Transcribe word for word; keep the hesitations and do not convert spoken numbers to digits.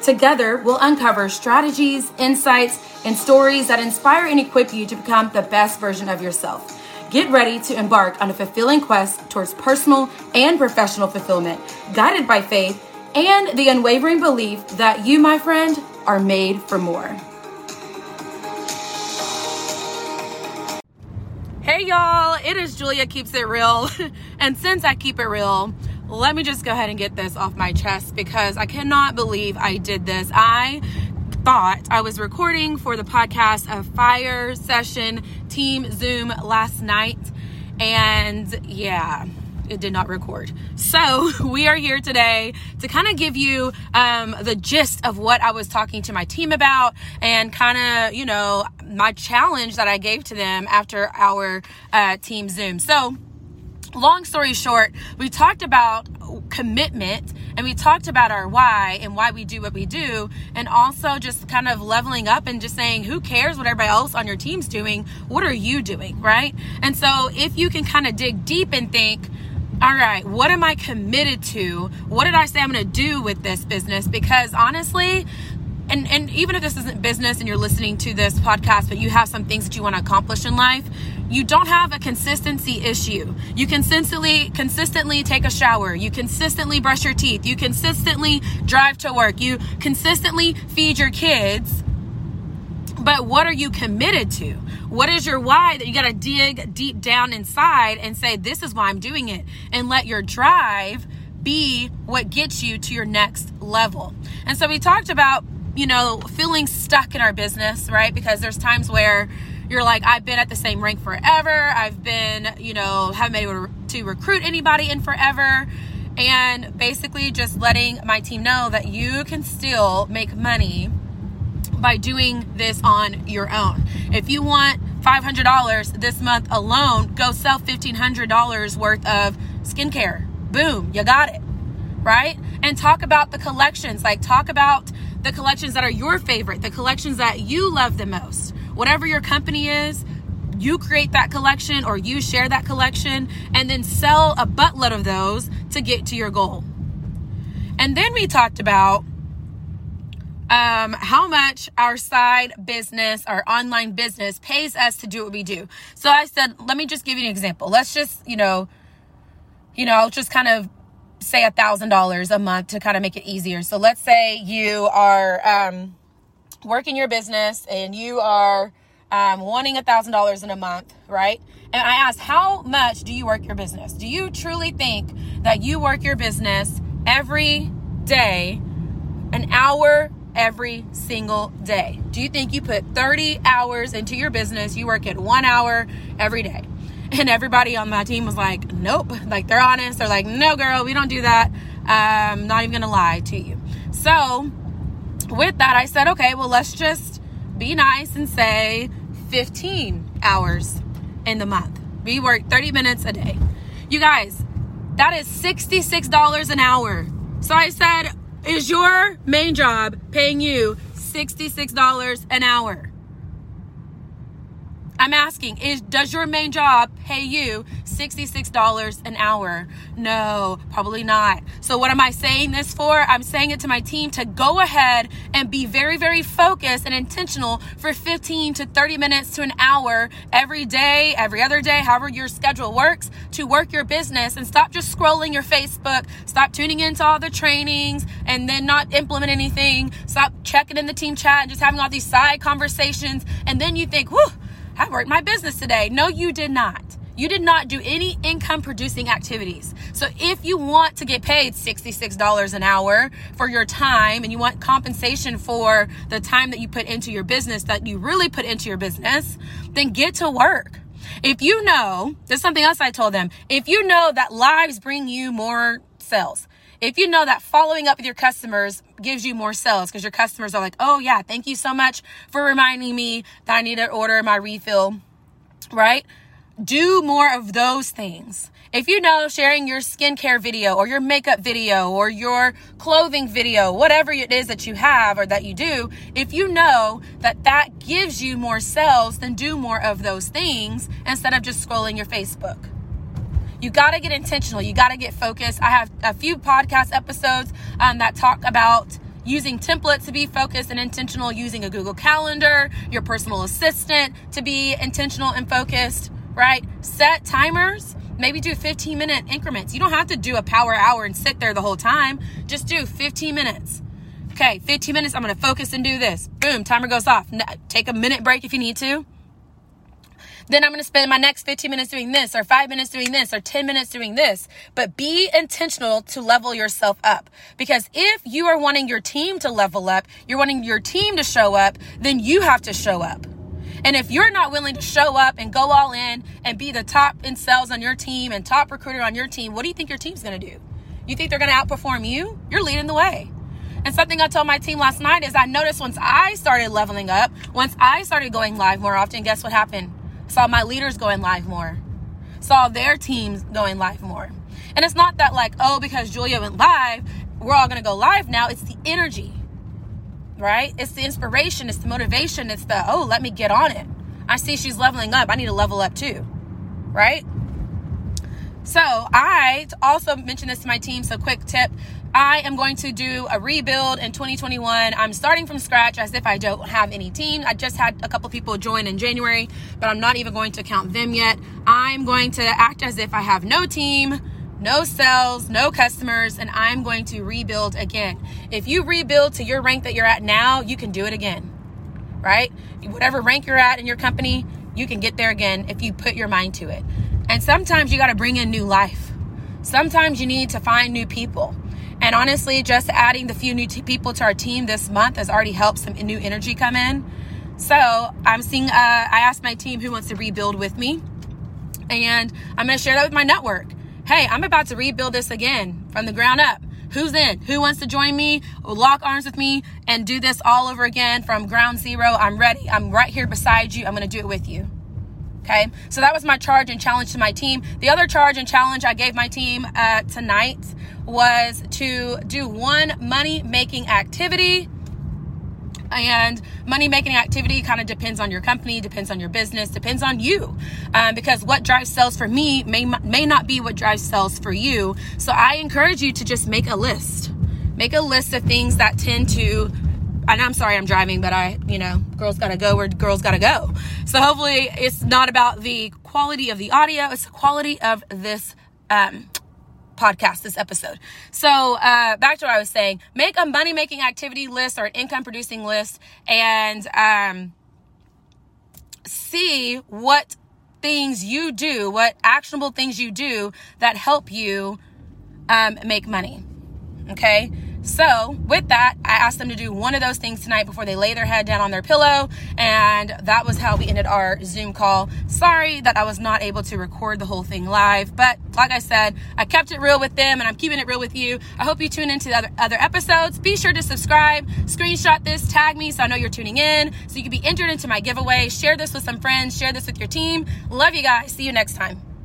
Together, we'll uncover strategies, insights, and stories that inspire and equip you to become the best version of yourself. Get ready to embark on a fulfilling quest towards personal and professional fulfillment, guided by faith and the unwavering belief that you, my friend, are made for more. Hey y'all, it is Julia Keeps It Real. And since I keep it real, let me just go ahead and get this off my chest because I cannot believe I did this. I thought I was recording for the podcast of Fire Session Team Zoom last night, and yeah, it did not record. So we are here today to kind of give you um, the gist of what I was talking to my team about and kind of, you know, my challenge that I gave to them after our uh, team Zoom. So long story short, we talked about commitment and we talked about our why and why we do what we do, and also just kind of leveling up and just saying, who cares what everybody else on your team's doing? What are you doing, right? And so if you can kind of dig deep and think, all right, what am I committed to? What did I say I'm going to do with this business? Because honestly, And and even if this isn't business and you're listening to this podcast, but you have some things that you want to accomplish in life, you don't have a consistency issue. You consistently consistently take a shower. You consistently brush your teeth. You consistently drive to work. You consistently feed your kids. But what are you committed to? What is your why that you got to dig deep down inside and say, this is why I'm doing it, and let your drive be what gets you to your next level. And so we talked about, you know, feeling stuck in our business, right? Because there's times where you're like, I've been at the same rank forever. I've been, you know, haven't been able to recruit anybody in forever. And basically just letting my team know that you can still make money by doing this on your own. If you want five hundred dollars this month alone, go sell fifteen hundred dollars worth of skincare. Boom, you got it, right? And talk about the collections, like talk about the collections that are your favorite, the collections that you love the most. Whatever your company is, you create that collection or you share that collection and then sell a buttload of those to get to your goal. And then we talked about um, how much our side business, our online business pays us to do what we do. So I said, let me just give you an example. Let's just, you know, you know, I'll just kind of say a thousand dollars a month to kind of make it easier. So let's say you are um, working your business and you are um, wanting a thousand dollars in a month, right? And I asked, how much do you work your business? Do you truly think that you work your business every day, an hour every single day? Do you think you put thirty hours into your business? You work it one hour every day. And everybody on my team was like, nope. Like, they're honest. They're like, no, girl, we don't do that. Um, not even going to lie to you. So with that, I said, okay, well, let's just be nice and say fifteen hours in the month. We work thirty minutes a day. You guys, that is sixty-six dollars an hour. So I said, is your main job paying you sixty-six dollars an hour? I'm asking, is does your main job pay you sixty-six dollars an hour? No, probably not. So what am I saying this for? I'm saying it to my team to go ahead and be very, very focused and intentional for fifteen to thirty minutes to an hour every day, every other day, however your schedule works, to work your business and stop just scrolling your Facebook, stop tuning into all the trainings and then not implement anything, stop checking in the team chat and just having all these side conversations. And then you think, whew, I worked my business today. No, you did not. You did not do any income producing activities. So if you want to get paid sixty-six dollars an hour for your time and you want compensation for the time that you put into your business, that you really put into your business, then get to work. If you know, there's something else I told them. If you know that lives bring you more sales, if you know that following up with your customers gives you more sales, because your customers are like, oh yeah, thank you so much for reminding me that I need to order my refill, right? Do more of those things. If you know sharing your skincare video or your makeup video or your clothing video, whatever it is that you have or that you do, if you know that that gives you more sales, then do more of those things instead of just scrolling your Facebook. You got to get intentional. You got to get focused. I have a few podcast episodes um, that talk about using templates to be focused and intentional, using a Google Calendar, your personal assistant to be intentional and focused, right? Set timers. Maybe do fifteen minute increments. You don't have to do a power hour and sit there the whole time. Just do fifteen minutes. Okay, fifteen minutes, I'm going to focus and do this. Boom, timer goes off. Take a minute break if you need to. Then I'm going to spend my next fifteen minutes doing this, or five minutes doing this, or ten minutes doing this. But be intentional to level yourself up. Because if you are wanting your team to level up, you're wanting your team to show up, then you have to show up. And if you're not willing to show up and go all in and be the top in sales on your team and top recruiter on your team, what do you think your team's going to do? You think they're going to outperform you? You're leading the way. And something I told my team last night is I noticed once I started leveling up, once I started going live more often, guess what happened? Saw my leaders going live more. Saw their teams going live more. And it's not that like, oh, because Julia went live, we're all going to go live now. It's the energy. Right? It's the inspiration. It's the motivation. It's the, oh, let me get on it. I see she's leveling up. I need to level up too. Right? So I also mentioned this to my team. So quick tip. I am going to do a rebuild in twenty twenty-one. I'm starting from scratch as if I don't have any team. I just had a couple people join in January, but I'm not even going to count them yet. I'm going to act as if I have no team, no sales, no customers, and I'm going to rebuild again. If you rebuild to your rank that you're at now, you can do it again, right? Whatever rank you're at in your company, you can get there again if you put your mind to it. And sometimes you got to bring in new life. Sometimes you need to find new people. And honestly, just adding the few new t- people to our team this month has already helped some new energy come in. So I'm seeing, uh, I asked my team who wants to rebuild with me, and I'm going to share that with my network. Hey, I'm about to rebuild this again from the ground up. Who's in? Who wants to join me? Lock arms with me and do this all over again from ground zero. I'm ready. I'm right here beside you. I'm going to do it with you. Okay. So that was my charge and challenge to my team. The other charge and challenge I gave my team uh, tonight was to do one money-making activity. And money-making activity kind of depends on your company, depends on your business, depends on you. Um, because what drives sales for me may may not be what drives sales for you. So I encourage you to just make a list. Make a list of things that tend to, and I'm sorry I'm driving, but I, you know, girls gotta go where girls gotta go. So hopefully it's not about the quality of the audio, it's the quality of this um podcast, this episode. So uh, back to what I was saying, make a money-making activity list or an income-producing list and um, see what things you do, what actionable things you do that help you um, make money. Okay. So with that, I asked them to do one of those things tonight before they lay their head down on their pillow. And that was how we ended our Zoom call. Sorry that I was not able to record the whole thing live. But like I said, I kept it real with them and I'm keeping it real with you. I hope you tune into the other, other episodes. Be sure to subscribe, screenshot this, tag me so I know you're tuning in, so you can be entered into my giveaway. Share this with some friends. Share this with your team. Love you guys. See you next time.